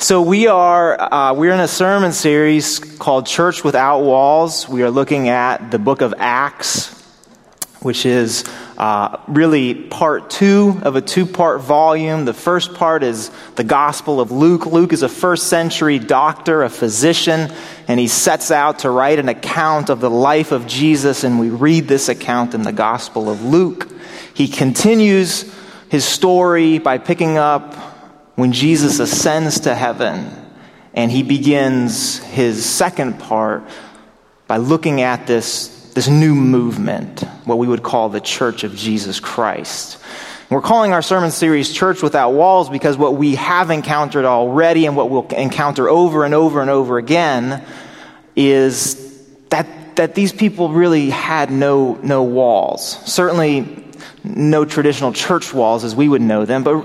So we're in a sermon series called Church Without Walls. We are looking at the Book of Acts, which is really part two of a two-part volume. The first part is the Gospel of Luke. Luke is a first-century doctor, a physician, and he sets out to write an account of the life of Jesus, and we read this account in the Gospel of Luke. He continues his story by picking up when Jesus ascends to heaven, and he begins his second part by looking at this new movement, what we would call the Church of Jesus Christ. We're calling our sermon series Church Without Walls because what we have encountered already and what we'll encounter over and over and over again is that these people really had no walls. Certainly no traditional church walls as we would know them, but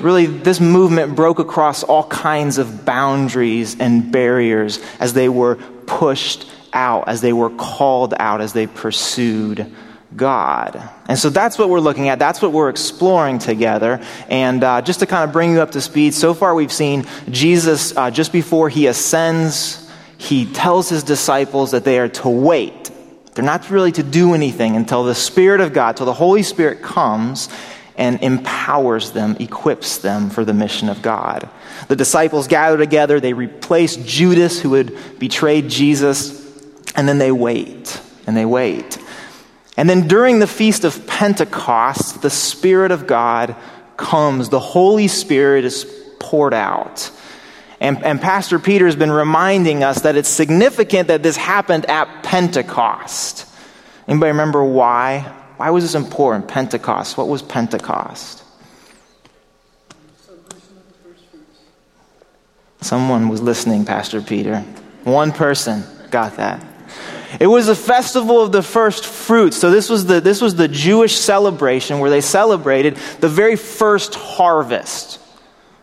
really, this movement broke across all kinds of boundaries and barriers as they were pushed out, as they were called out, as they pursued God. And so that's what we're looking at. That's what we're exploring together. And just to kind of bring you up to speed, so far we've seen Jesus, just before he ascends, he tells his disciples that they are to wait. They're not really to do anything until the Spirit of God, till the Holy Spirit comes and empowers them, equips them for the mission of God. The disciples gather together, they replace Judas, who had betrayed Jesus, and then they wait, and they wait. And then during the Feast of Pentecost, the Spirit of God comes. The Holy Spirit is poured out. And Pastor Peter has been reminding us that it's significant that this happened at Pentecost. Anybody remember why? Why was this important? Pentecost. What was Pentecost? Celebration of the first fruits. Someone was listening, Pastor Peter. One person got that. It was a festival of the first fruits. So this was the Jewish celebration where they celebrated the very first harvest.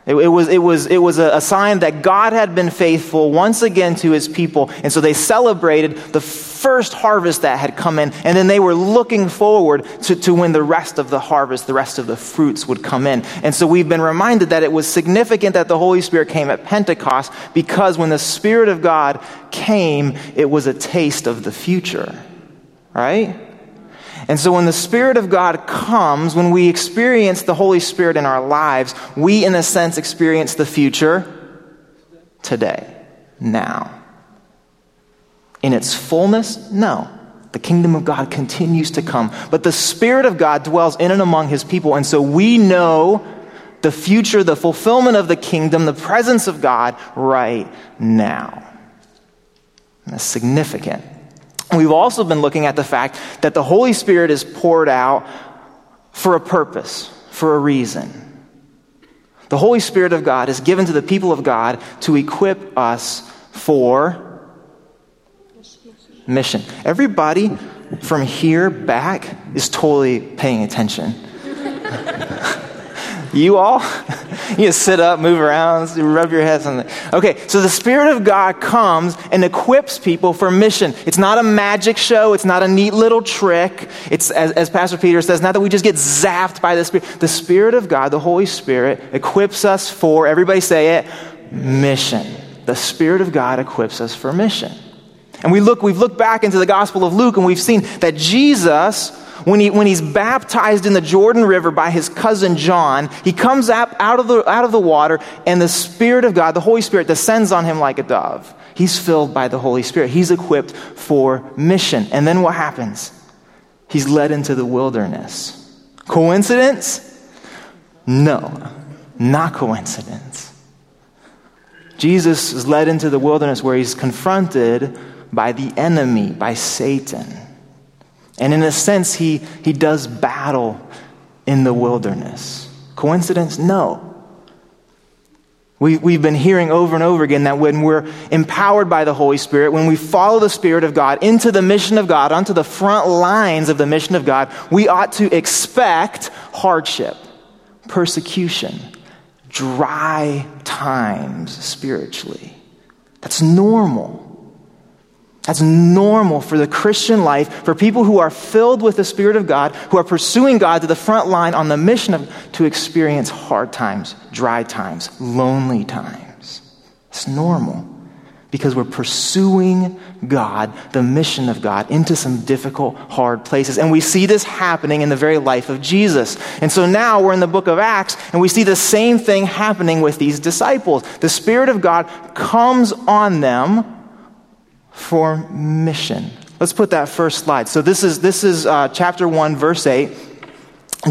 It was a sign that God had been faithful once again to his people. And so they celebrated the first harvest that had come in. And then they were looking forward to when the rest of the harvest, the rest of the fruits would come in. And so we've been reminded that it was significant that the Holy Spirit came at Pentecost because when the Spirit of God came, it was a taste of the future, right? And so when the Spirit of God comes, when we experience the Holy Spirit in our lives, we, in a sense, experience the future today, now. In its fullness? No. The kingdom of God continues to come. But the Spirit of God dwells in and among his people, and so we know the future, the fulfillment of the kingdom, the presence of God right now. And that's significant. We've also been looking at the fact that the Holy Spirit is poured out for a purpose, for a reason. The Holy Spirit of God is given to the people of God to equip us for mission. Everybody from here back is totally paying attention. You all, you just sit up, move around, rub your head, something. Okay, so the Spirit of God comes and equips people for mission. It's not a magic show. It's not a neat little trick. It's, as Pastor Peter says, not that we just get zapped by the Spirit. The Spirit of God, the Holy Spirit, equips us for, everybody say it, mission. The Spirit of God equips us for mission. And we've looked back into the Gospel of Luke, and we've seen that Jesus, when he's baptized in the Jordan River by his cousin John, he comes up out of the water, and the Spirit of God, the Holy Spirit, descends on him like a dove. He's filled by the Holy Spirit. He's equipped for mission. And then what happens? He's led into the wilderness. Coincidence? No, not coincidence. Jesus is led into the wilderness where he's confronted by the enemy, by Satan. And in a sense, he does battle in the wilderness. Coincidence? No. We've been hearing over and over again that when we're empowered by the Holy Spirit, when we follow the Spirit of God into the mission of God, onto the front lines of the mission of God, we ought to expect hardship, persecution, dry times spiritually. That's normal. That's normal for the Christian life, for people who are filled with the Spirit of God, who are pursuing God to the front line on the mission to experience hard times, dry times, lonely times. It's normal because we're pursuing God, the mission of God, into some difficult, hard places. And we see this happening in the very life of Jesus. And so now we're in the book of Acts, and we see the same thing happening with these disciples. The Spirit of God comes on them for mission. Let's put that first slide. So this is chapter 1, verse 8.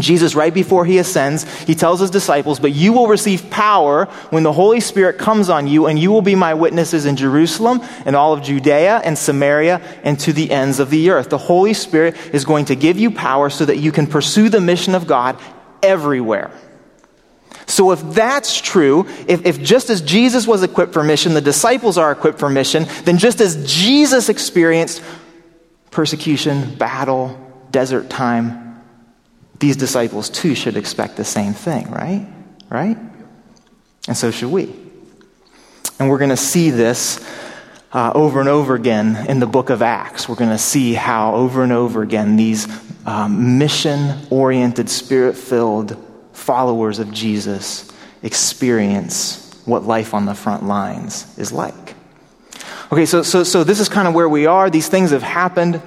Jesus, right before he ascends, he tells his disciples, but you will receive power when the Holy Spirit comes on you, and you will be my witnesses in Jerusalem and all of Judea and Samaria and to the ends of the earth. The Holy Spirit is going to give you power so that you can pursue the mission of God everywhere. So if that's true, if just as Jesus was equipped for mission, the disciples are equipped for mission, then just as Jesus experienced persecution, battle, desert time, these disciples, too, should expect the same thing, right? Right? And so should we. And we're going to see this over and over again in the book of Acts. We're going to see how over and over again these mission-oriented, spirit-filled followers of Jesus experience what life on the front lines is like. Okay, so this is kind of where we are. These things have happened.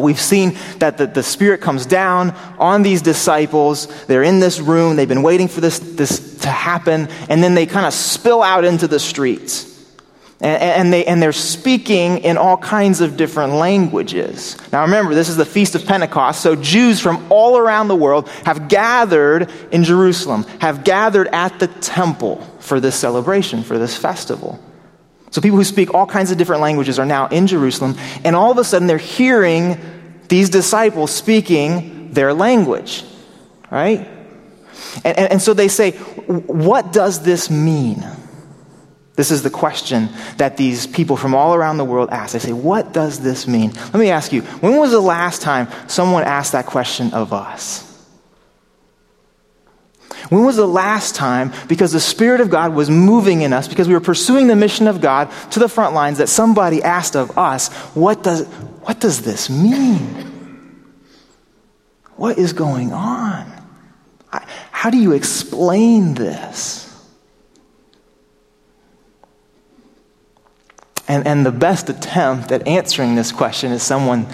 We've seen that the Spirit comes down on these disciples. They're in this room. They've been waiting for this to happen. And then they kind of spill out into the streets. And they're speaking in all kinds of different languages. Now remember, this is the Feast of Pentecost. So Jews from all around the world have gathered in Jerusalem, have gathered at the temple for this celebration, for this festival. So people who speak all kinds of different languages are now in Jerusalem, and all of a sudden they're hearing these disciples speaking their language, right? And so they say, what does this mean? This is the question that these people from all around the world ask. They say, what does this mean? Let me ask you, when was the last time someone asked that question of us? When was the last time, because the Spirit of God was moving in us, because we were pursuing the mission of God to the front lines, that somebody asked of us, what does this mean? What is going on? How do you explain this? And the best attempt at answering this question is someone,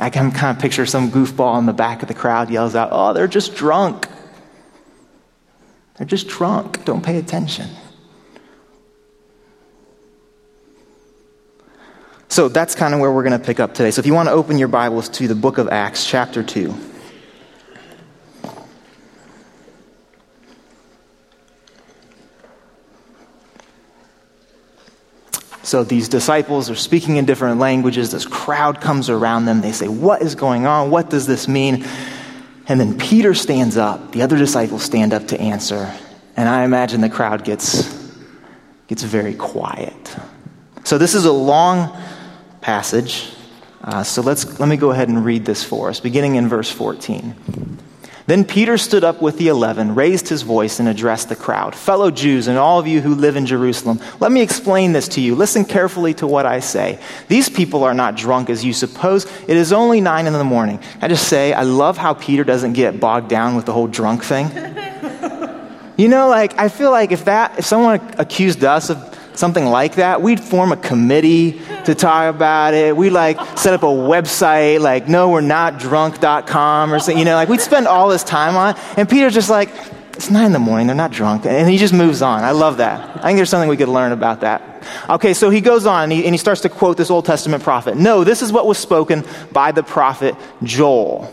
I can kind of picture some goofball in the back of the crowd yells out, oh, they're just drunk. They're just drunk. Don't pay attention. So that's kind of where we're going to pick up today. So if you want to open your Bibles to the book of Acts, chapter 2. So these disciples are speaking in different languages. This crowd comes around them. They say, what is going on? What does this mean? And then Peter stands up. The other disciples stand up to answer. And I imagine the crowd gets very quiet. So this is a long passage. So let me go ahead and read this for us, beginning in verse 14. Then Peter stood up with the 11, raised his voice, and addressed the crowd. Fellow Jews and all of you who live in Jerusalem, let me explain this to you. Listen carefully to what I say. These people are not drunk as you suppose. It is only 9 a.m. I just say, I love how Peter doesn't get bogged down with the whole drunk thing. You know, like, I feel like if someone accused us of something like that, we'd form a committee to talk about it. We'd set up a website, no, we're not drunk.com or something, we'd spend all this time on it. And Peter's just it's 9 a.m, they're not drunk. And he just moves on. I love that. I think there's something we could learn about that. Okay, so he goes on and he starts to quote this Old Testament prophet. No, this is what was spoken by the prophet Joel.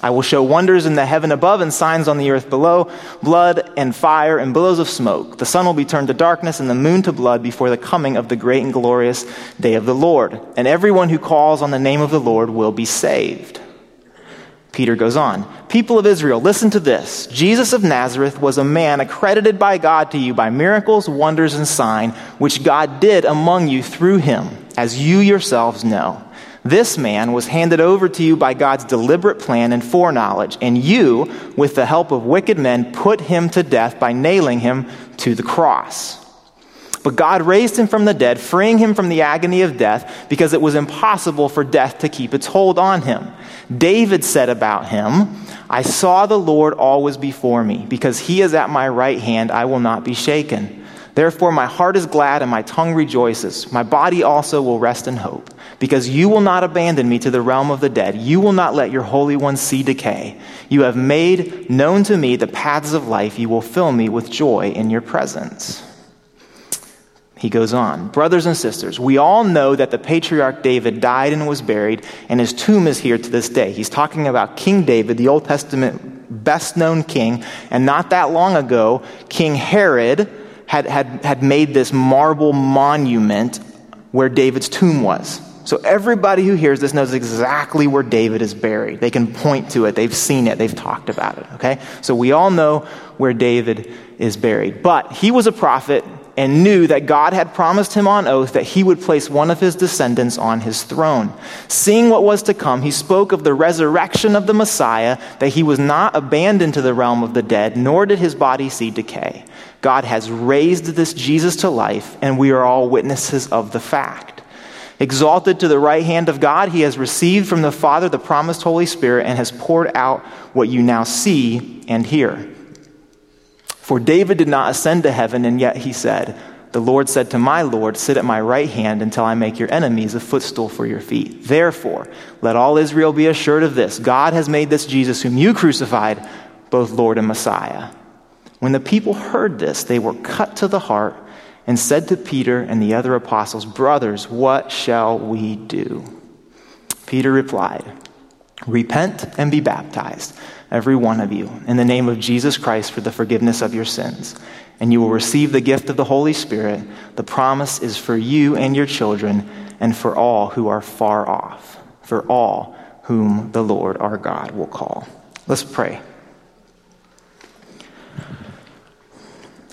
I will show wonders in the heaven above and signs on the earth below, blood and fire and billows of smoke. The sun will be turned to darkness and the moon to blood before the coming of the great and glorious day of the Lord. And everyone who calls on the name of the Lord will be saved. Peter goes on. People of Israel, listen to this. Jesus of Nazareth was a man accredited by God to you by miracles, wonders, and signs, which God did among you through him, as you yourselves know. This man was handed over to you by God's deliberate plan and foreknowledge, and you, with the help of wicked men, put him to death by nailing him to the cross. But God raised him from the dead, freeing him from the agony of death, because it was impossible for death to keep its hold on him. David said about him, I saw the Lord always before me. Because he is at my right hand, I will not be shaken. Therefore, my heart is glad and my tongue rejoices. My body also will rest in hope, because you will not abandon me to the realm of the dead. You will not let your Holy One see decay. You have made known to me the paths of life. You will fill me with joy in your presence. He goes on, brothers and sisters, we all know that the patriarch David died and was buried, and his tomb is here to this day. He's talking about King David, the Old Testament best-known king, and not that long ago, King Herod had made this marble monument where David's tomb was. So everybody who hears this knows exactly where David is buried. They can point to it. They've seen it. They've talked about it, okay? So we all know where David is buried. But he was a prophet and knew that God had promised him on oath that he would place one of his descendants on his throne. Seeing what was to come, he spoke of the resurrection of the Messiah, that he was not abandoned to the realm of the dead, nor did his body see decay. God has raised this Jesus to life, and we are all witnesses of the fact. Exalted to the right hand of God, he has received from the Father the promised Holy Spirit and has poured out what you now see and hear. For David did not ascend to heaven, and yet he said, the Lord said to my Lord, sit at my right hand until I make your enemies a footstool for your feet. Therefore, let all Israel be assured of this. God has made this Jesus whom you crucified, both Lord and Messiah. When the people heard this, they were cut to the heart and said to Peter and the other apostles, brothers, what shall we do? Peter replied, repent and be baptized, every one of you, in the name of Jesus Christ for the forgiveness of your sins, and you will receive the gift of the Holy Spirit. The promise is for you and your children and for all who are far off, for all whom the Lord our God will call. Let's pray.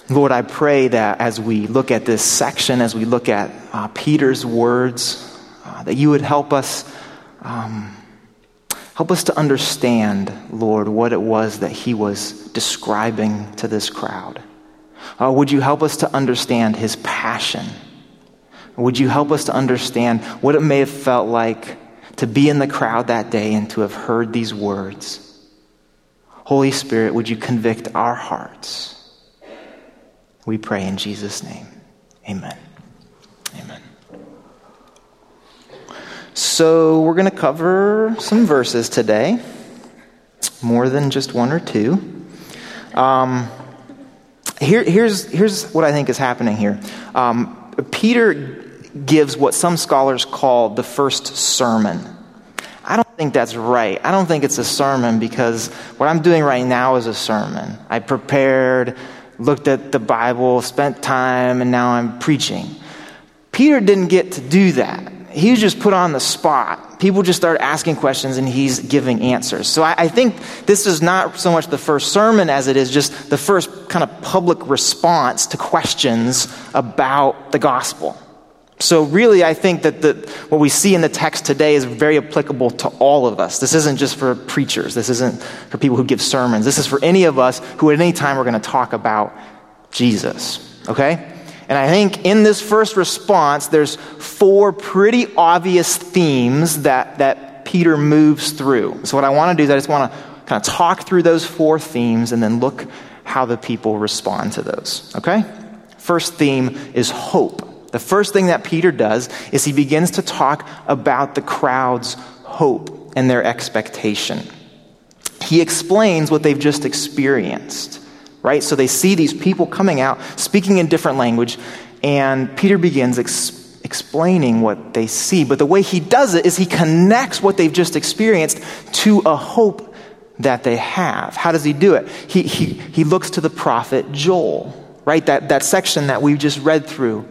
Lord, I pray that as we look at this section, as we look at Peter's words, that you would help us to understand, Lord, what it was that he was describing to this crowd. Would you help us to understand his passion? Would you help us to understand what it may have felt like to be in the crowd that day and to have heard these words? Holy Spirit, would you convict our hearts? We pray in Jesus' name. Amen. Amen. So we're going to cover some verses today, more than just one or two. Here's what I think is happening here. Peter gives what some scholars call the first sermon. I don't think that's right. I don't think it's a sermon, because what I'm doing right now is a sermon. I prepared, looked at the Bible, spent time, and now I'm preaching. Peter didn't get to do that. He was just put on the spot. People just started asking questions, and he's giving answers. So I think this is not so much the first sermon as it is just the first kind of public response to questions about the gospel. So really, I think that what we see in the text today is very applicable to all of us. This isn't just for preachers. This isn't for people who give sermons. This is for any of us who at any time are going to talk about Jesus, okay? And I think in this first response, there's four pretty obvious themes that Peter moves through. So what I want to do is I just want to kind of talk through those four themes and then look how the people respond to those, okay? First theme is hope. The first thing that Peter does is he begins to talk about the crowd's hope and their expectation. He explains what they've just experienced, right? So they see these people coming out, speaking in different language, and Peter begins explaining what they see. But the way he does it is he connects what they've just experienced to a hope that they have. How does he do it? He looks to the prophet Joel, right? That section that we've just read through.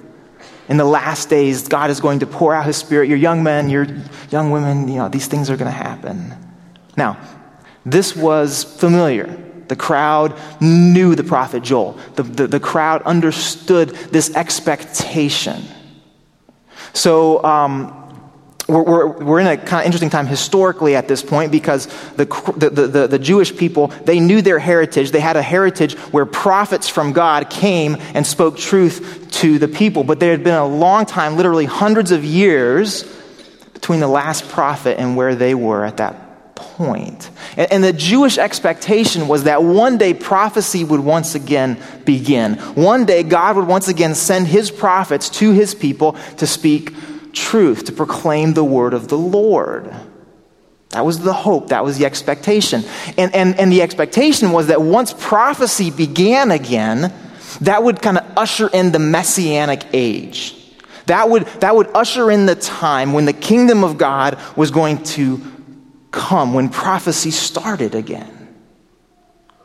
In the last days, God is going to pour out his Spirit. Your young men, your young women, these things are going to happen. Now, this was familiar. The crowd knew the prophet Joel. The crowd understood this expectation. So We're in an interesting time historically at this point, because the Jewish people, they knew their heritage. They had a heritage where prophets from God came and spoke truth to the people. But there had been a long time, literally hundreds of years, between the last prophet and where they were at that point. And the Jewish expectation was that one day prophecy would once again begin. One day God would once again send his prophets to his people to speak truth, to proclaim the word of the Lord. That was the hope. That was the expectation. And the expectation was that once prophecy began again, that would kind of usher in the Messianic age. That would usher in the time when the kingdom of God was going to come, when prophecy started again.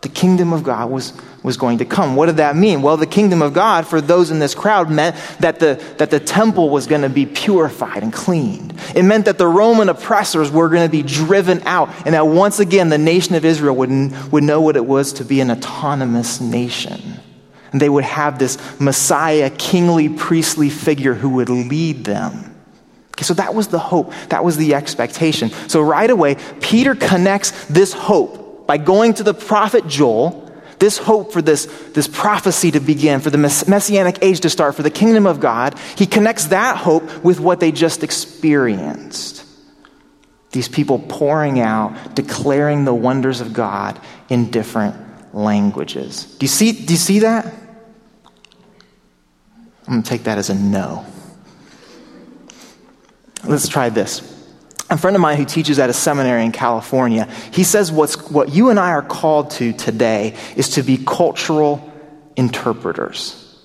The kingdom of God was going to come. What did that mean? Well, the kingdom of God, for those in this crowd, meant that the temple was going to be purified and cleaned. It meant that the Roman oppressors were going to be driven out, and that once again the nation of Israel would know what it was to be an autonomous nation. And they would have this Messiah, kingly, priestly figure who would lead them. Okay, so that was the hope. That was the expectation. So right away, Peter connects this hope by going to the prophet Joel, this hope for this prophecy to begin, for the Messianic age to start, for the kingdom of God. He connects that hope with what they just experienced. These people pouring out, declaring the wonders of God in different languages. Do you see that? I'm going to take that as a no. Let's try this. A friend of mine who teaches at a seminary in California, he says what you and I are called to today is to be cultural interpreters.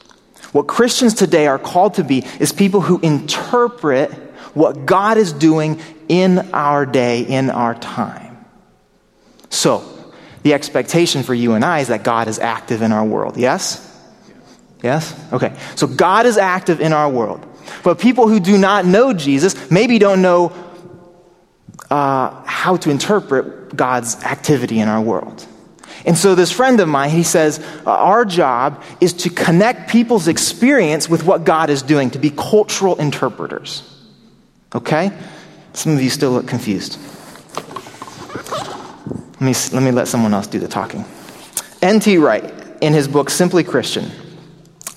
What Christians today are called to be is people who interpret what God is doing in our day, in our time. So, the expectation for you and I is that God is active in our world. Yes? Yes? Okay. So God is active in our world. But people who do not know Jesus maybe don't know how to interpret God's activity in our world. And so this friend of mine, he says, our job is to connect people's experience with what God is doing, to be cultural interpreters. Okay? Some of you still look confused. Let me let someone else do the talking. N.T. Wright, in his book, Simply Christian,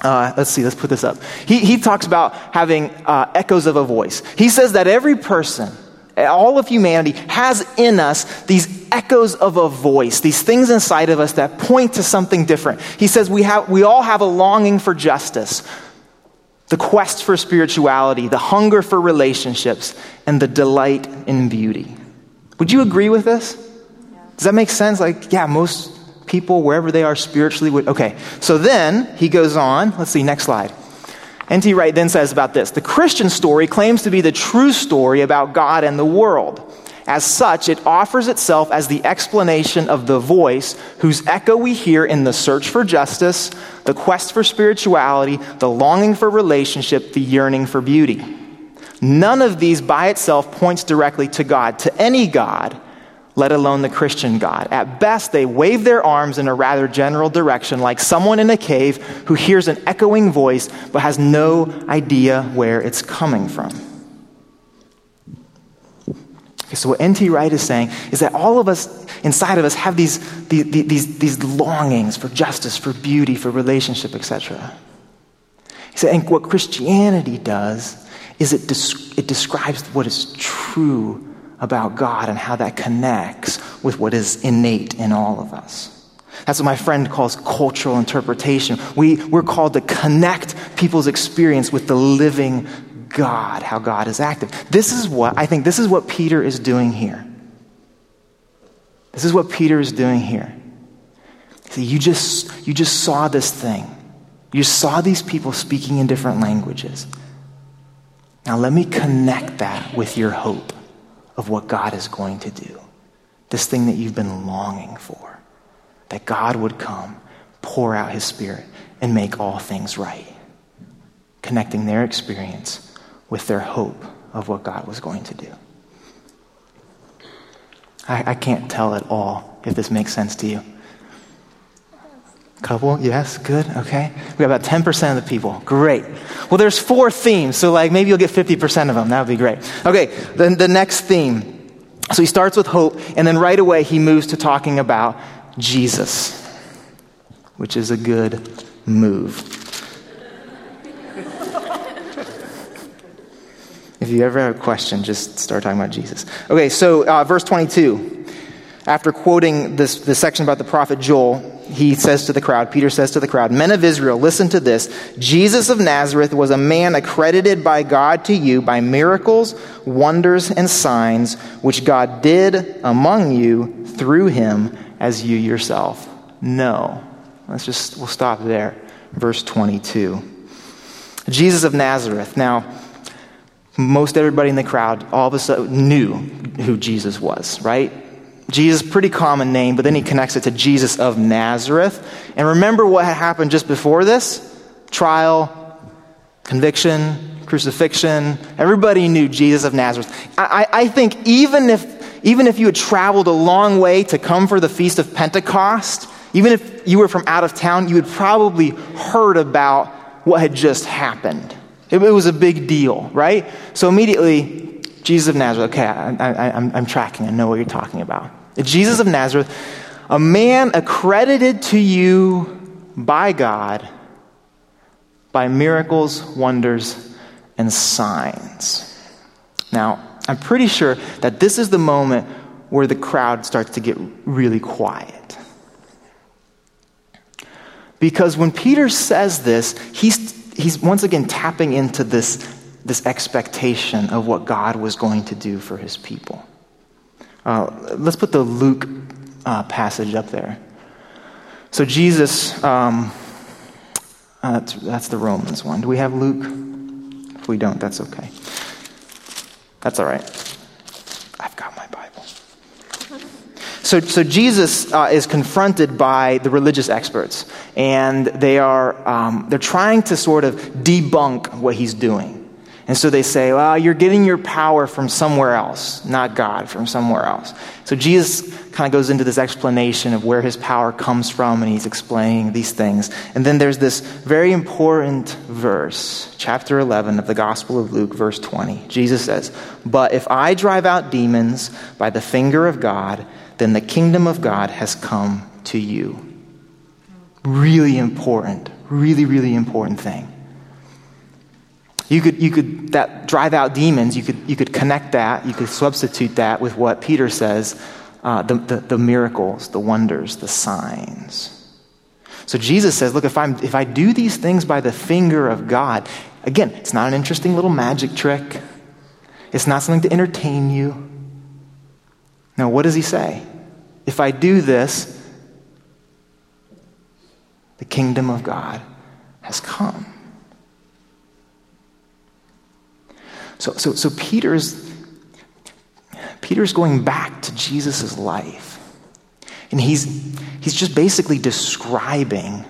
let's put this up. He talks about having echoes of a voice. He says that every person, all of humanity, has in us these echoes of a voice, these things inside of us that point to something different. He says we all have a longing for justice, the quest for spirituality, the hunger for relationships, and the delight in beauty. Would you agree with this? Does that make sense? Like, yeah, most people, wherever they are spiritually, would. Okay, so then he goes on. Let's see, next slide. N.T. Wright then says about this: the Christian story claims to be the true story about God and the world. As such, it offers itself as the explanation of the voice whose echo we hear in the search for justice, the quest for spirituality, the longing for relationship, the yearning for beauty. None of these by itself points directly to God, to any God, let alone the Christian God. At best, they wave their arms in a rather general direction, like someone in a cave who hears an echoing voice but has no idea where it's coming from. Okay, so what N.T. Wright is saying is that all of us, inside of us, have these longings for justice, for beauty, for relationship, etc. He said, and what Christianity does is it describes what is true about God and how that connects with what is innate in all of us. That's what my friend calls cultural interpretation. We're called to connect people's experience with the living God, how God is active. This is what Peter is doing here. This is what Peter is doing here. See, you just saw this thing. You saw these people speaking in different languages. Now let me connect that with your hope of what God is going to do. This thing that you've been longing for, that God would come, pour out his Spirit, and make all things right. Connecting their experience with their hope of what God was going to do. I can't tell at all if this makes sense to you. Couple? Yes? Good? Okay. We got about 10% of the people. Great. Well, there's four themes, so like maybe you'll get 50% of them. That would be great. Okay, then the next theme. So he starts with hope, and then right away he moves to talking about Jesus, which is a good move. If you ever have a question, just start talking about Jesus. Okay, so verse 22. After quoting this section about the prophet Joel, Peter says to the crowd, "Men of Israel, listen to this. Jesus of Nazareth was a man accredited by God to you by miracles, wonders, and signs, which God did among you through him, as you yourself know." We'll stop there. Verse 22. Jesus of Nazareth. Now, most everybody in the crowd all of a sudden knew who Jesus was, right? Jesus, pretty common name, but then he connects it to Jesus of Nazareth. And remember what had happened just before this? Trial, conviction, crucifixion. Everybody knew Jesus of Nazareth. I think even if you had traveled a long way to come for the Feast of Pentecost, even if you were from out of town, you had probably heard about what had just happened. It was a big deal, right? So immediately, Jesus of Nazareth, okay, I'm tracking. I know what you're talking about. Jesus of Nazareth, a man accredited to you by God by miracles, wonders, and signs. Now, I'm pretty sure that this is the moment where the crowd starts to get really quiet. Because when Peter says this, he's once again tapping into this expectation of what God was going to do for his people. Let's put the Luke passage up there. So Jesus, that's the Romans one. Do we have Luke? If we don't, that's okay. That's all right. I've got my Bible. So Jesus is confronted by the religious experts, and they are they're trying to sort of debunk what he's doing. And so they say, well, you're getting your power from somewhere else, not God, from somewhere else. So Jesus kind of goes into this explanation of where his power comes from, and he's explaining these things. And then there's this very important verse, chapter 11 of the Gospel of Luke, verse 20. Jesus says, "But if I drive out demons by the finger of God, then the kingdom of God has come to you." Really important, really, really important thing. You could that drive out demons. You could connect that. You could substitute that with what Peter says, the miracles, the wonders, the signs. So Jesus says, look, if I do these things by the finger of God, again, it's not an interesting little magic trick. It's not something to entertain you. Now, what does he say? If I do this, the kingdom of God has come. So Peter's going back to Jesus' life, and he's just basically describing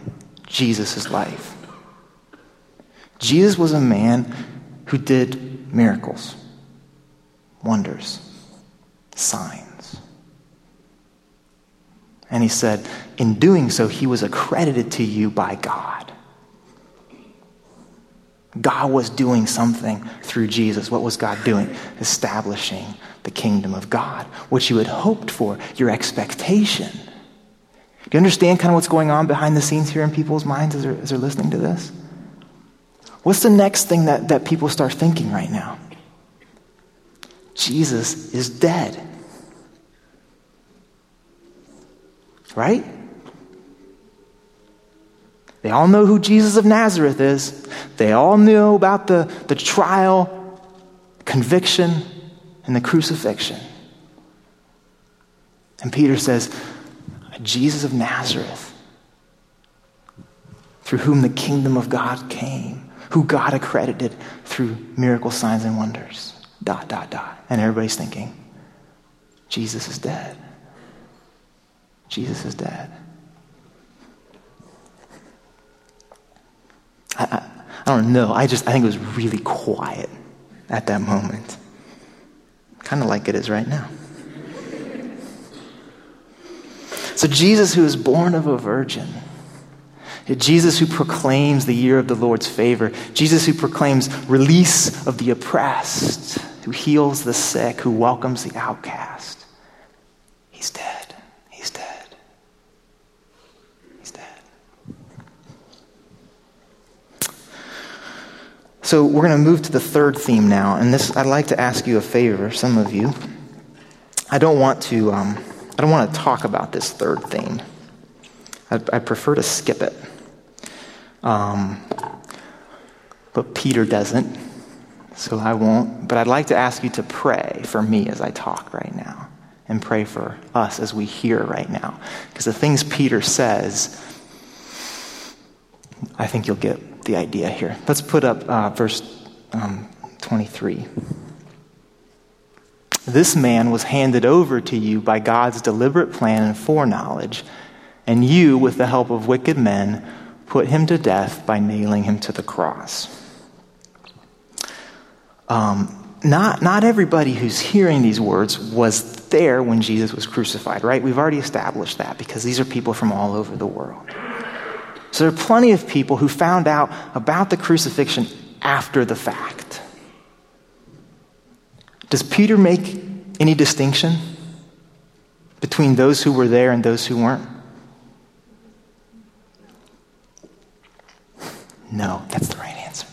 Jesus' life. Jesus was a man who did miracles, wonders, signs. And he said, in doing so, he was accredited to you by God. God was doing something through Jesus. What was God doing? Establishing the kingdom of God, what you had hoped for, your expectation. Do you understand kind of what's going on behind the scenes here in people's minds as they're listening to this? What's the next thing that people start thinking right now? Jesus is dead. Right? They all know who Jesus of Nazareth is. They all know about the trial, conviction, and the crucifixion. And Peter says, Jesus of Nazareth, through whom the kingdom of God came, who God accredited through miracle signs and wonders, ... And everybody's thinking, Jesus is dead. Jesus is dead. I don't know. I think it was really quiet at that moment. Kind of like it is right now. So Jesus, who is born of a virgin, Jesus who proclaims the year of the Lord's favor. Jesus who proclaims release of the oppressed, who heals the sick, who welcomes the outcast. He's dead. He's dead. He's dead. So we're going to move to the third theme now. And this, I'd like to ask you a favor, some of you. I don't want to talk about this third theme. I prefer to skip it. But Peter doesn't, so I won't. But I'd like to ask you to pray for me as I talk right now, and pray for us as we hear right now. Because the things Peter says, I think you'll get the idea here. Let's put up verse 23. This man was handed over to you by God's deliberate plan and foreknowledge, and you, with the help of wicked men, put him to death by nailing him to the cross. Not everybody who's hearing these words was there when Jesus was crucified, right? We've already established that because these are people from all over the world. So there are plenty of people who found out about the crucifixion after the fact. Does Peter make any distinction between those who were there and those who weren't? No, that's the right answer.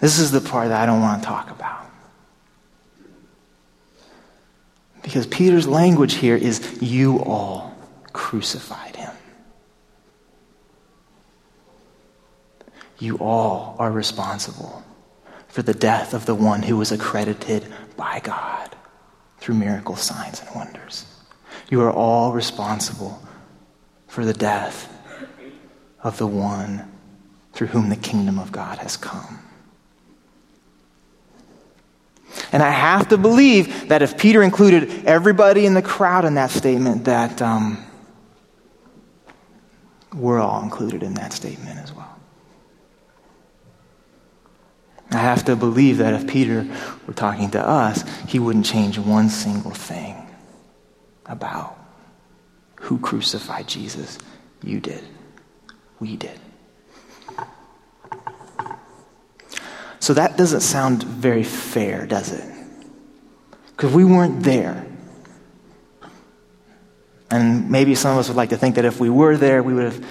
This is the part that I don't want to talk about. Because Peter's language here is, you all crucified him. You all are responsible for the death of the one who was accredited by God through miracles, signs, and wonders. You are all responsible for the death of the one through whom the kingdom of God has come. And I have to believe that if Peter included everybody in the crowd in that statement, that we're all included in that statement as well. I have to believe that if Peter were talking to us, he wouldn't change one single thing about who crucified Jesus. You did. We did. So that doesn't sound very fair, does it? Because we weren't there. And maybe some of us would like to think that if we were there, we would have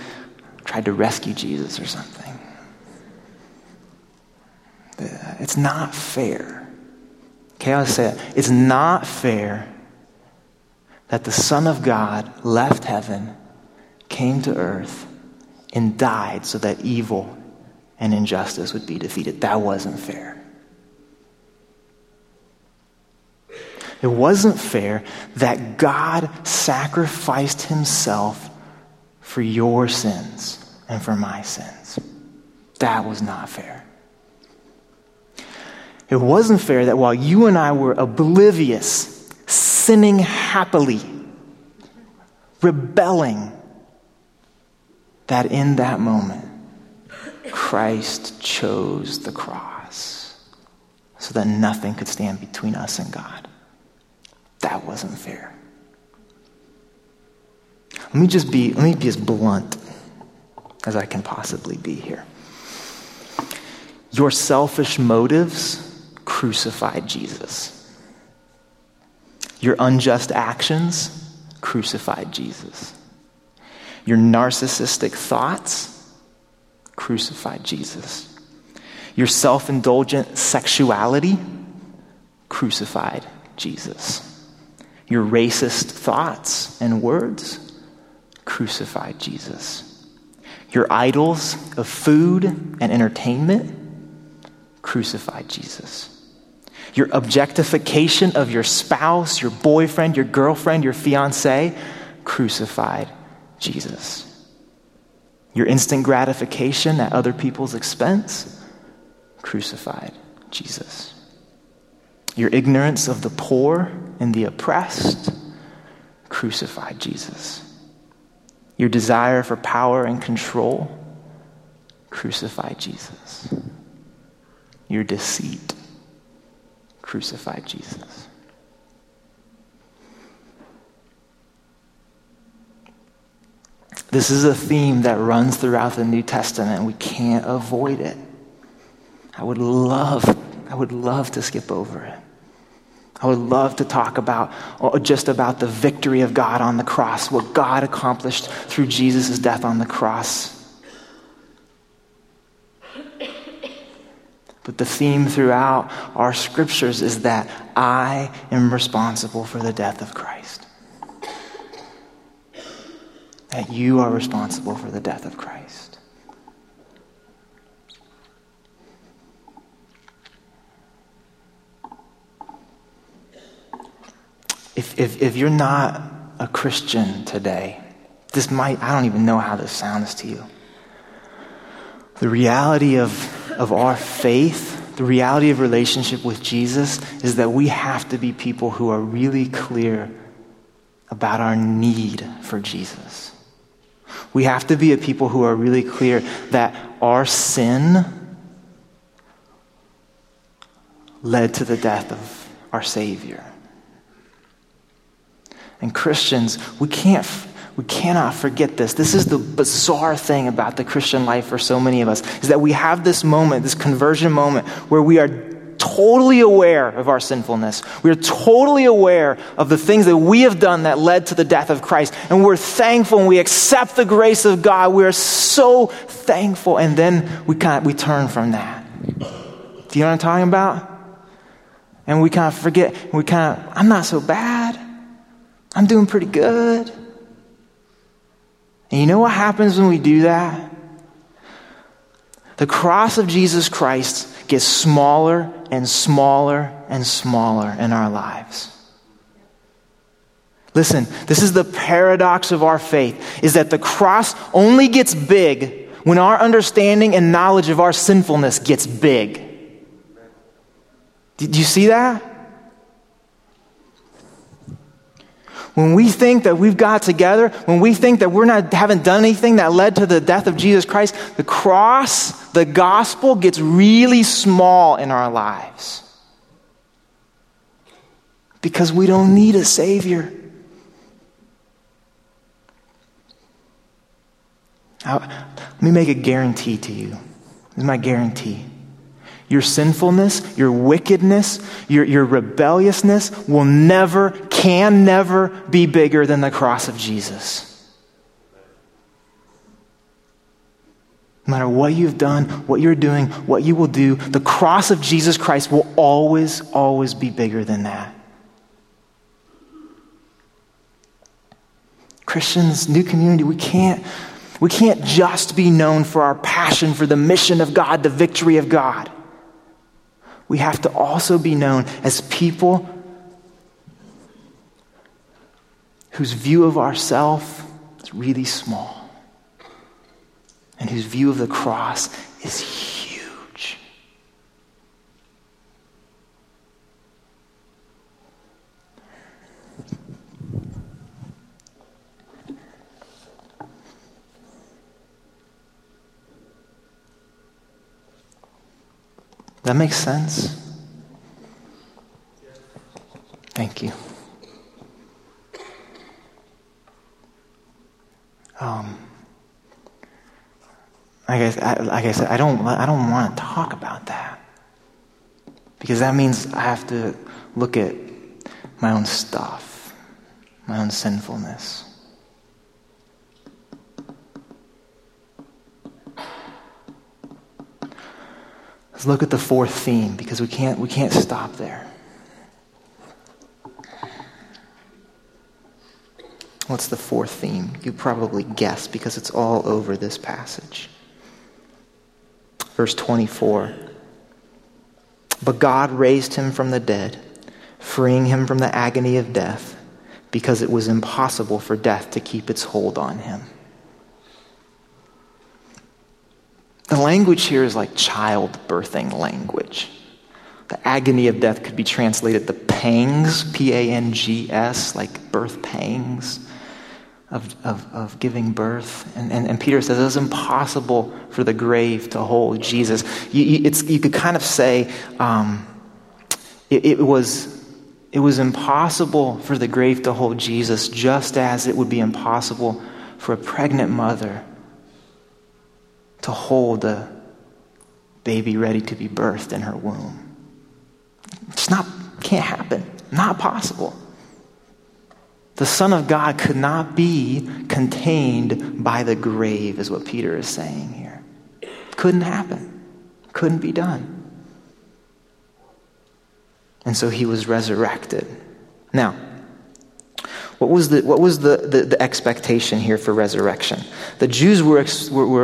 tried to rescue Jesus or something. It's not fair. Okay, I'll say it. It's not fair that the Son of God left heaven, came to earth, and died so that evil and injustice would be defeated. That wasn't fair. It wasn't fair that God sacrificed himself for your sins and for my sins. That was not fair. It wasn't fair that while you and I were oblivious, sinning happily, rebelling, that in that moment, Christ chose the cross so that nothing could stand between us and God. That wasn't fair. Let me be as blunt as I can possibly be here. Your selfish motives crucified Jesus. Your unjust actions crucified Jesus. Your narcissistic thoughts crucified Jesus. Your self-indulgent sexuality crucified Jesus. Your racist thoughts and words crucified Jesus. Your idols of food and entertainment crucified Jesus. Your objectification of your spouse, your boyfriend, your girlfriend, your fiancé crucified Jesus. Your instant gratification at other people's expense crucified Jesus. Your ignorance of the poor and the oppressed crucified Jesus. Your desire for power and control crucified Jesus. Your deceit crucified Jesus. This is a theme that runs throughout the New Testament. We can't avoid it. I would love to skip over it. I would love to talk about just about the victory of God on the cross, what God accomplished through Jesus' death on the cross. But the theme throughout our scriptures is that I am responsible for the death of Christ. That you are responsible for the death of Christ. If you're not a Christian today, I don't even know how this sounds to you. The reality of our faith, the reality of relationship with Jesus is that we have to be people who are really clear about our need for Jesus. We have to be a people who are really clear that our sin led to the death of our Savior. And Christians, we cannot forget this. This is the bizarre thing about the Christian life for so many of us, is that we have this moment, this conversion moment, where we are totally aware of our sinfulness. We are totally aware of the things that we have done that led to the death of Christ. And we're thankful and we accept the grace of God. We are so thankful. And then we turn from that. Do you know what I'm talking about? And we kind of forget. I'm not so bad. I'm doing pretty good. And you know what happens when we do that? The cross of Jesus Christ gets smaller and smaller and smaller in our lives. Listen, this is the paradox of our faith, is that the cross only gets big when our understanding and knowledge of our sinfulness gets big. Did you see that? When we think that we've got together, when we think that haven't done anything that led to the death of Jesus Christ, the cross, the gospel gets really small in our lives. Because we don't need a Savior. Let me make a guarantee to you. This is my guarantee. Your sinfulness, your wickedness, your rebelliousness can never be bigger than the cross of Jesus. No matter what you've done, what you're doing, what you will do, the cross of Jesus Christ will always, always be bigger than that. Christians, new community, we can't just be known for our passion for the mission of God, the victory of God. We have to also be known as people whose view of ourself is really small and whose view of the cross is huge. That makes sense? Thank you. Like I said, I don't want to talk about that because that means I have to look at my own stuff, my own sinfulness. Let's look at the fourth theme because we can't stop there. What's the fourth theme? You probably guess because it's all over this passage. Verse 24. But God raised him from the dead, freeing him from the agony of death, because it was impossible for death to keep its hold on him. The language here is like childbirthing language. The agony of death could be translated the pangs, P-A-N-G-S, like birth pangs. Of giving birth. And Peter says it was impossible for the grave to hold Jesus. You could kind of say it was impossible for the grave to hold Jesus just as it would be impossible for a pregnant mother to hold a baby ready to be birthed in her womb. It's not, can't happen. Not possible. The Son of God could not be contained by the grave, is what Peter is saying here. Couldn't happen. Couldn't be done. And so he was resurrected. Now, what was the expectation here for resurrection? The Jews were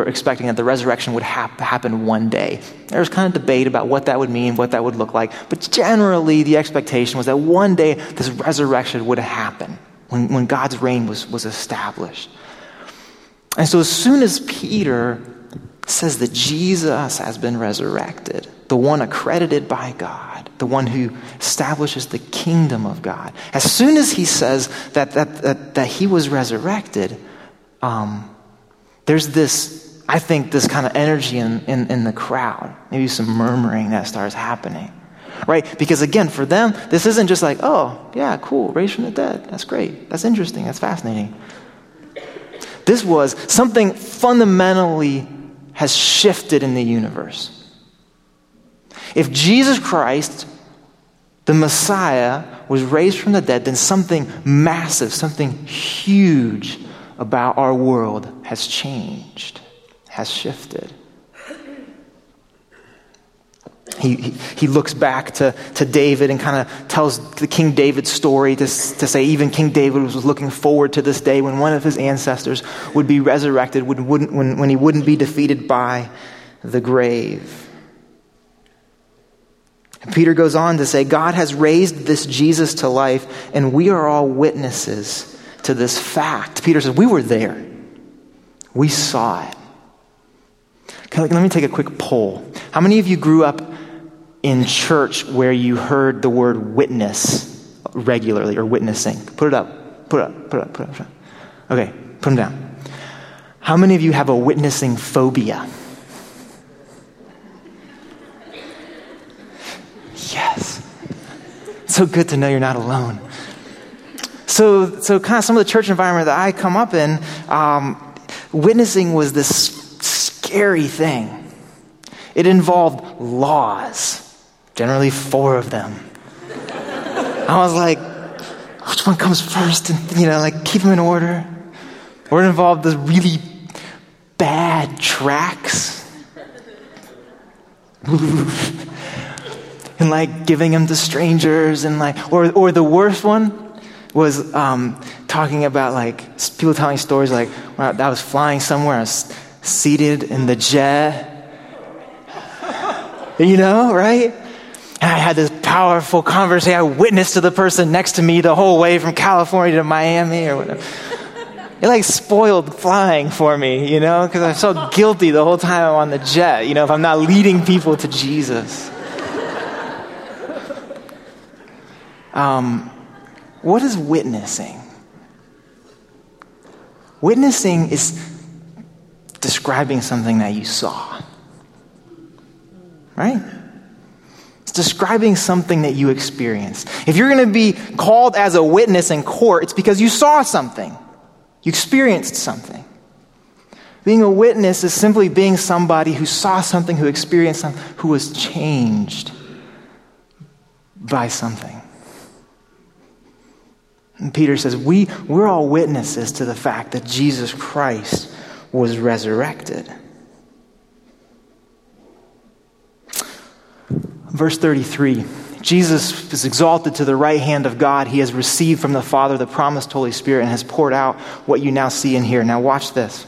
expecting that the resurrection would happen one day. There was kind of debate about what that would mean, what that would look like. But generally, the expectation was that one day this resurrection would happen when God's reign was established. And so as soon as Peter says that Jesus has been resurrected, the one accredited by God, the one who establishes the kingdom of God. As soon as he says that he was resurrected, there's this, I think, this kind of energy in the crowd. Maybe some murmuring that starts happening, right? Because again, for them, this isn't just like, oh, yeah, cool, raised from the dead. That's great. That's interesting. That's fascinating. This was something fundamentally has shifted in the universe. If Jesus Christ, the Messiah, was raised from the dead, then something massive, something huge about our world has changed, has shifted. He looks back to David and kind of tells the King David story to say even King David was looking forward to this day when one of his ancestors would be resurrected, when he wouldn't be defeated by the grave. Peter goes on to say, God has raised this Jesus to life, and we are all witnesses to this fact. Peter says, we were there. We saw it. Let me take a quick poll. How many of you grew up in church where you heard the word witness regularly, or witnessing? Put it up. Put it up. Put it up. Put it up. Okay, put them down. How many of you have a witnessing phobia? Yes. So good to know you're not alone. So kind of some of the church environment that I come up in, witnessing was this scary thing. It involved laws, generally 4 of them. I was like, which one comes first? And, keep them in order. We're involved with really bad tracks. And giving them to strangers, and or the worst one was talking about people telling stories when I was flying somewhere, I was seated in the jet, right? And I had this powerful conversation. I witnessed to the person next to me the whole way from California to Miami or whatever. It spoiled flying for me, because I felt guilty the whole time I'm on the jet, if I'm not leading people to Jesus. What is witnessing? Witnessing is describing something that you saw, right? It's describing something that you experienced. If you're going to be called as a witness in court, it's because you saw something. You experienced something. Being a witness is simply being somebody who saw something, who experienced something, who was changed by something. And Peter says, we're all witnesses to the fact that Jesus Christ was resurrected. Verse 33, Jesus is exalted to the right hand of God. He has received from the Father the promised Holy Spirit and has poured out what you now see and hear. Now watch this.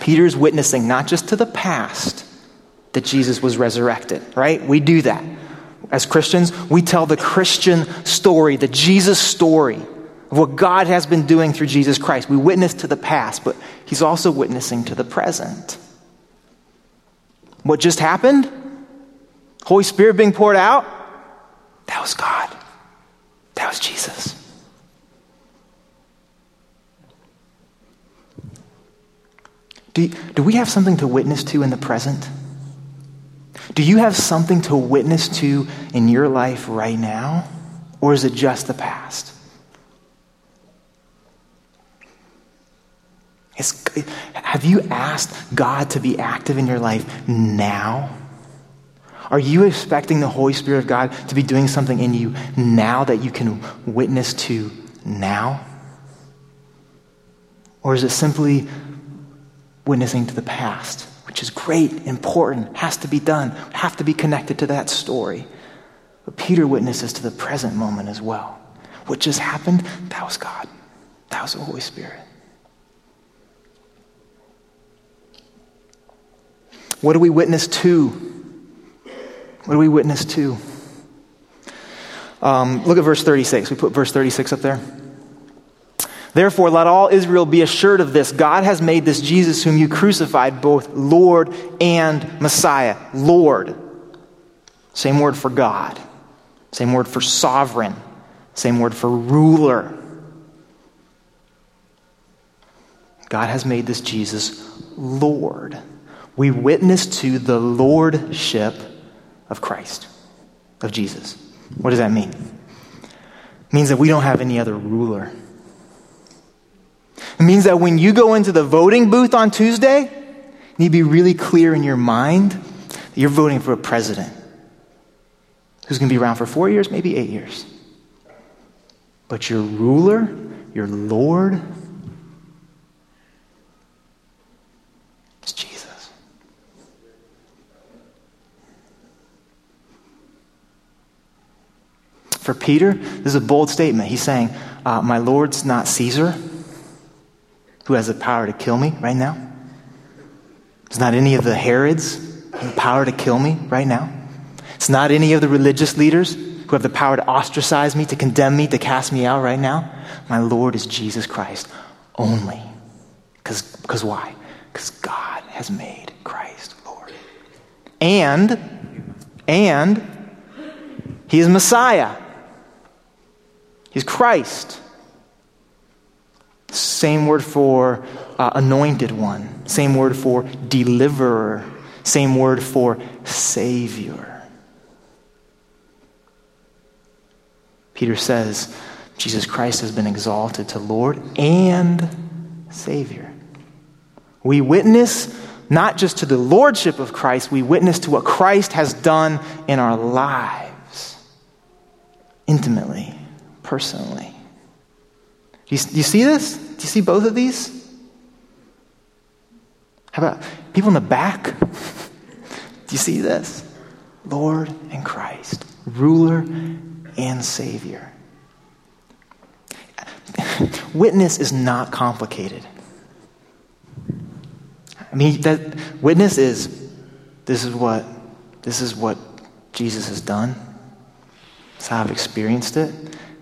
Peter's witnessing not just to the past that Jesus was resurrected, right? We do that. As Christians, we tell the Christian story, the Jesus story of what God has been doing through Jesus Christ. We witness to the past, but he's also witnessing to the present. What just happened? Holy Spirit being poured out? That was God. That was Jesus. Do we have something to witness to in the present? Do you have something to witness to in your life right now? Or is it just the past? Have you asked God to be active in your life now? Are you expecting the Holy Spirit of God to be doing something in you now that you can witness to now? Or is it simply witnessing to the past, which is great, important, has to be done, have to be connected to that story? But Peter witnesses to the present moment as well. What just happened, that was God. That was the Holy Spirit. What do we witness to? What do we witness to? Look at verse 36. We put verse 36 up there. Therefore, let all Israel be assured of this. God has made this Jesus whom you crucified both Lord and Messiah. Lord. Same word for God. Same word for sovereign. Same word for ruler. God has made this Jesus Lord. We witness to the lordship of Christ, of Jesus. What does that mean? It means that we don't have any other ruler. It means that when you go into the voting booth on Tuesday, you need to be really clear in your mind that you're voting for a president who's going to be around for 4 years, maybe 8 years. But your ruler, your Lord, is Jesus. For Peter, this is a bold statement. He's saying, my Lord's not Caesar, who has the power to kill me right now. It's not any of the Herods who have the power to kill me right now. It's not any of the religious leaders who have the power to ostracize me, to condemn me, to cast me out right now. My Lord is Jesus Christ only. Because why? Because God has made Christ Lord. And he is Messiah. He's Christ. Same word for anointed one. Same word for deliverer. Same word for savior. Peter says, Jesus Christ has been exalted to Lord and Savior. We witness not just to the lordship of Christ, we witness to what Christ has done in our lives. Intimately, personally. Do you see this? Do you see both of these? How about people in the back? Do you see this? Lord and Christ, ruler and Savior. Witness is not complicated. I mean, that witness is this is what Jesus has done. That's how I've experienced it,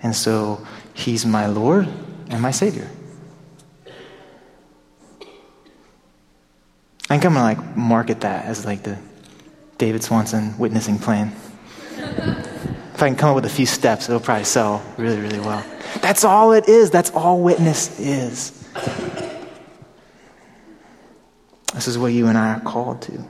and so he's my Lord and my Savior. I think I'm going to market that as the David Swanson witnessing plan. If I can come up with a few steps, it'll probably sell really, really well. That's all it is. That's all witness is. This is what you and I are called to.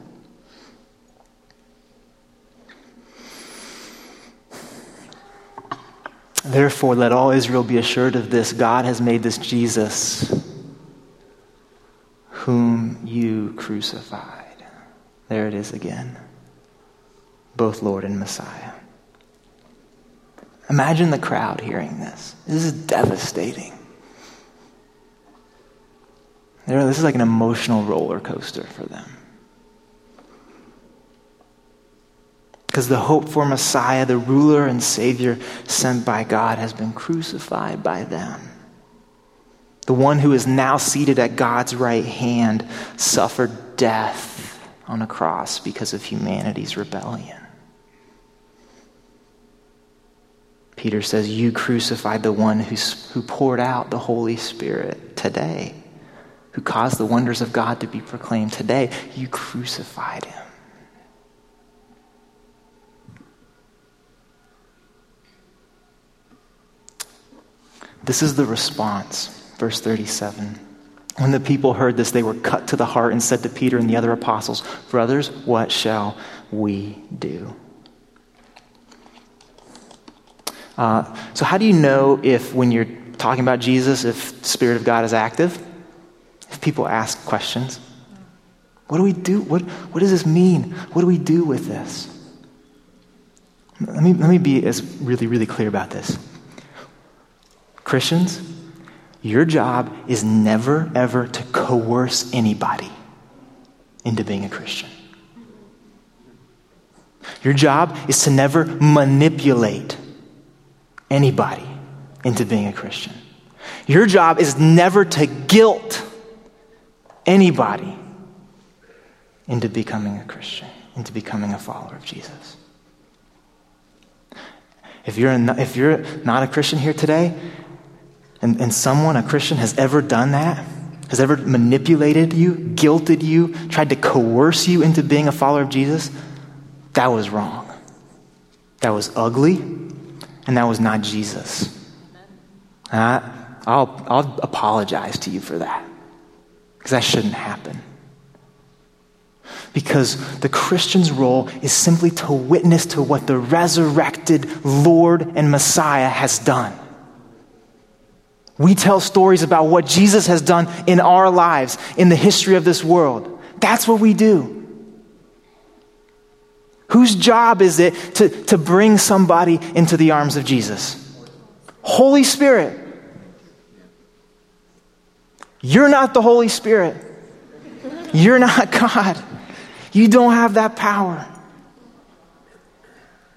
Therefore, let all Israel be assured of this. God has made this Jesus, whom you crucified. There it is again. Both Lord and Messiah. Imagine the crowd hearing this. This is devastating. This is like an emotional roller coaster for them. Because the hope for Messiah, the ruler and Savior sent by God, has been crucified by them. The one who is now seated at God's right hand suffered death on a cross because of humanity's rebellion. Peter says, you crucified the one who poured out the Holy Spirit today, who caused the wonders of God to be proclaimed today. You crucified him. This is the response, verse 37. When the people heard this, they were cut to the heart and said to Peter and the other apostles, brothers, what shall we do? So how do you know if, when you're talking about Jesus, if the Spirit of God is active? people ask questions. What do we do? What does this mean? What do we do with this? Let me be as really clear about this. Christians, your job is never, ever to coerce anybody into being a Christian. Your job is to never manipulate anybody into being a Christian. Your job is never to guilt anybody into becoming a Christian, into becoming a follower of Jesus. If you're not a Christian here today, and someone, a Christian, has ever done that, has ever manipulated you, guilted you, tried to coerce you into being a follower of Jesus, that was wrong. That was ugly, and that was not Jesus. I'll apologize to you for that, because that shouldn't happen. Because the Christian's role is simply to witness to what the resurrected Lord and Messiah has done. We tell stories about what Jesus has done in our lives, in the history of this world. That's what we do. Whose job is it to bring somebody into the arms of Jesus? Holy Spirit. You're not the Holy Spirit. You're not God. You don't have that power.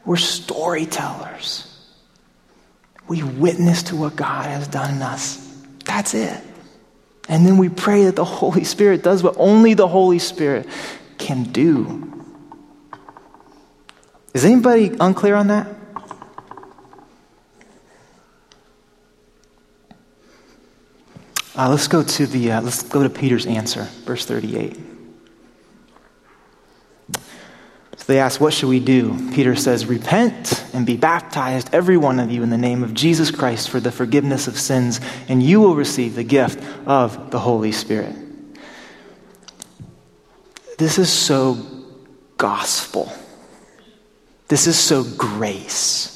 We're storytellers. We witness to what God has done in us. That's it. And then we pray that the Holy Spirit does what only the Holy Spirit can do. Is anybody unclear on that? Let's go to Peter's answer, verse 38. So they ask, what should we do? Peter says, repent and be baptized, every one of you, in the name of Jesus Christ for the forgiveness of sins, and you will receive the gift of the Holy Spirit. This is so gospel. This is so grace.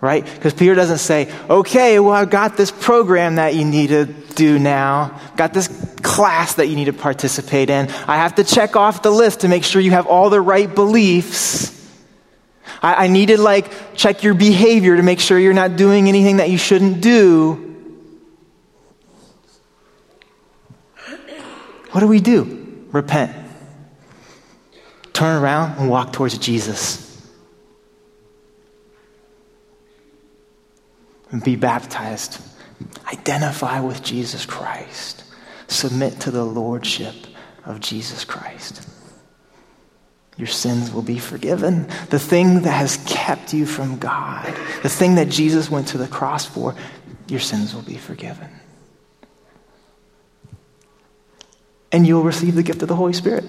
Right? Because Peter doesn't say, okay, well, I've got this program that you need to do now. Got this class that you need to participate in. I have to check off the list to make sure you have all the right beliefs. I need to, check your behavior to make sure you're not doing anything that you shouldn't do. What do? Repent. Turn around and walk towards Jesus. And be baptized. Identify with Jesus Christ. Submit to the lordship of Jesus Christ. Your sins will be forgiven. The thing that has kept you from God, the thing that Jesus went to the cross for, your sins will be forgiven. And you'll receive the gift of the Holy Spirit.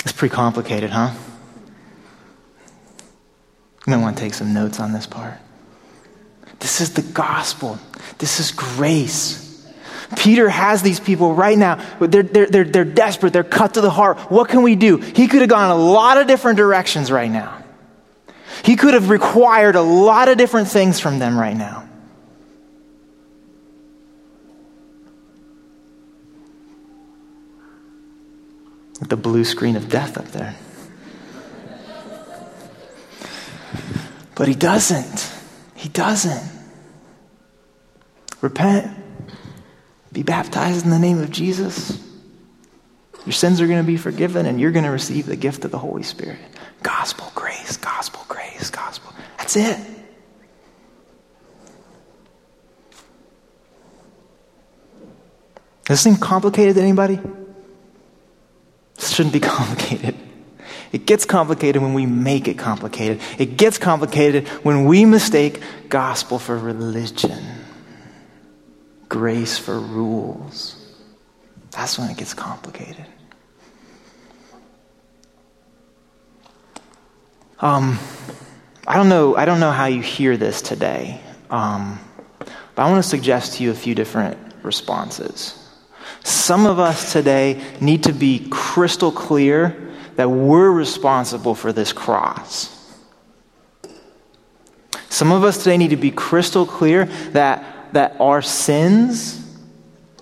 It's pretty complicated, huh? You might want to take some notes on this part. This is the gospel. This is grace. Peter has these people right now. They're desperate. They're cut to the heart. What can we do? He could have gone a lot of different directions right now. He could have required a lot of different things from them right now. The blue screen of death up there. But he doesn't. He doesn't. Repent. Be baptized in the name of Jesus. Your sins are going to be forgiven, and you're going to receive the gift of the Holy Spirit. Gospel, grace, gospel, grace, gospel. That's it. Does this seem complicated to anybody? This shouldn't be complicated. It gets complicated when we make it complicated. It gets complicated when we mistake gospel for religion, grace for rules. That's when it gets complicated. I don't know how you hear this today, but I want to suggest to you a few different responses. Some of us today need to be crystal clear that we're responsible for this cross. Some of us today need to be crystal clear that that our sins,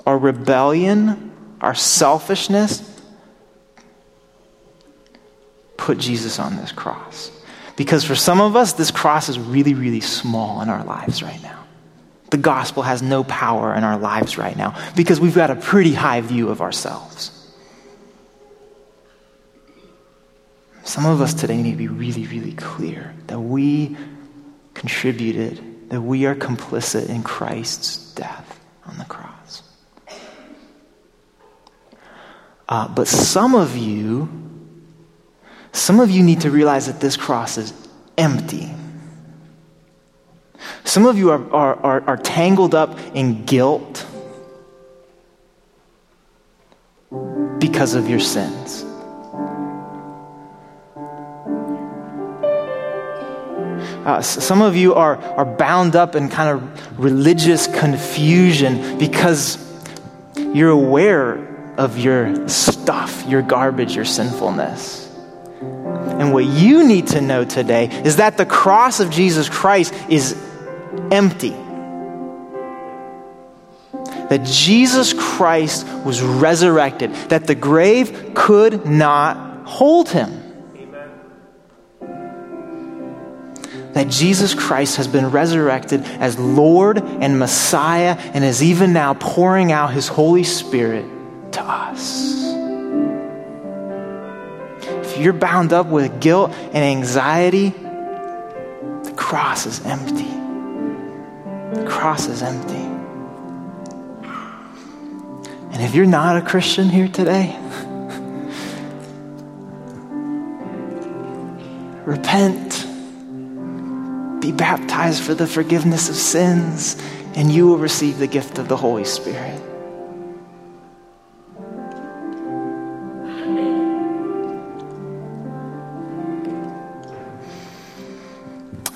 our rebellion, our selfishness put Jesus on this cross. Because for some of us, this cross is really, really small in our lives right now. The gospel has no power in our lives right now because we've got a pretty high view of ourselves. Some of us today need to be really, really clear that we contributed, that we are complicit in Christ's death on the cross. But some of you need to realize that this cross is empty. Some of you are tangled up in guilt because of your sins. Some of you are bound up in kind of religious confusion because you're aware of your stuff, your garbage, your sinfulness. And what you need to know today is that the cross of Jesus Christ is empty. That Jesus Christ was resurrected. That the grave could not hold him. Amen. That Jesus Christ has been resurrected as Lord and Messiah and is even now pouring out his Holy Spirit to us. You're bound up with guilt and anxiety, the cross is empty. The cross is empty. And if you're not a Christian here today, repent. Be baptized for the forgiveness of sins, and you will receive the gift of the Holy Spirit.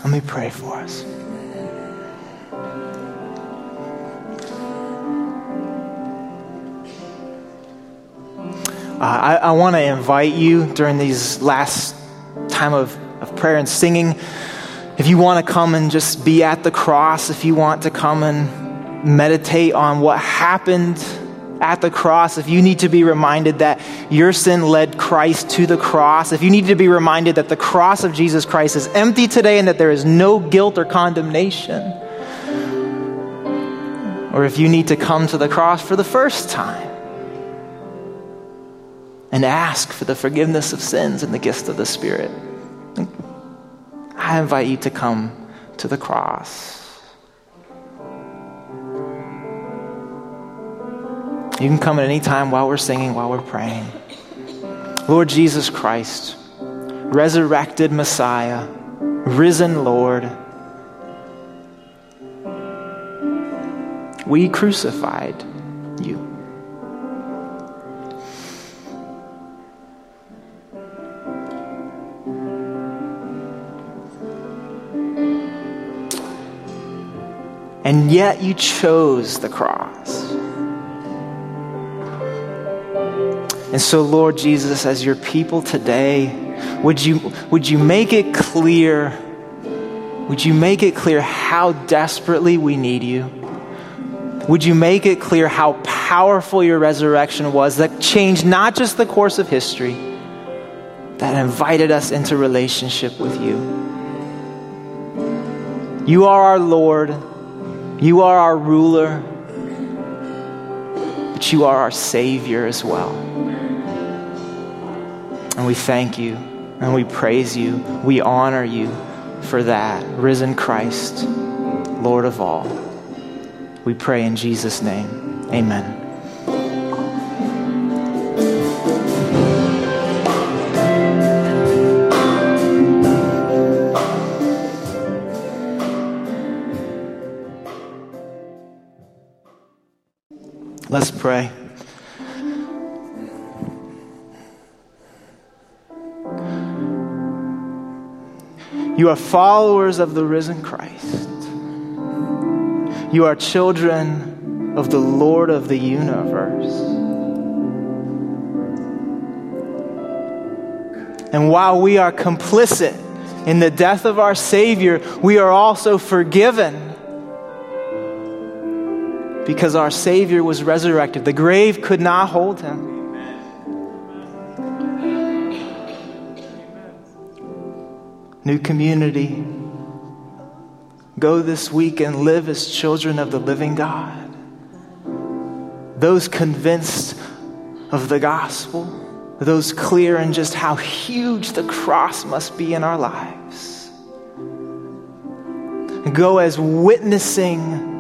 Let me pray for us. I want to invite you during these last time of prayer and singing, if you want to come and just be at the cross, if you want to come and meditate on what happened at the cross, if you need to be reminded that your sin led Christ to the cross, if you need to be reminded that the cross of Jesus Christ is empty today and that there is no guilt or condemnation, or if you need to come to the cross for the first time and ask for the forgiveness of sins and the gift of the Spirit, I invite you to come to the cross. You can come at any time while we're singing, while we're praying. Lord Jesus Christ, resurrected Messiah, risen Lord, we crucified you. And yet you chose the cross. And so, Lord Jesus, as your people today, would you make it clear? Would you make it clear how desperately we need you? Would you make it clear how powerful your resurrection was that changed not just the course of history, that invited us into relationship with you? You are our Lord. You are our ruler. But you are our Savior as well. And we thank you, and we praise you, we honor you for that. Risen Christ, Lord of all. We pray in Jesus' name, amen. Let's pray. You are followers of the risen Christ. You are children of the Lord of the universe. And while we are complicit in the death of our Savior, we are also forgiven. because our Savior was resurrected. The grave could not hold him. New community. Go this week and live as children of the living God. Those convinced of the gospel, those clear in just how huge the cross must be in our lives. Go as witnessing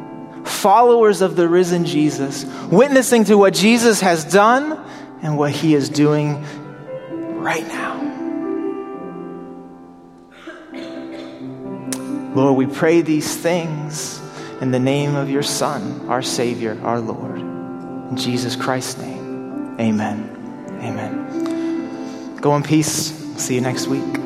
followers of the risen Jesus, witnessing to what Jesus has done and what he is doing right now. Lord, we pray these things in the name of your Son, our Savior, our Lord. In Jesus Christ's name, amen. Amen. Go in peace. See you next week.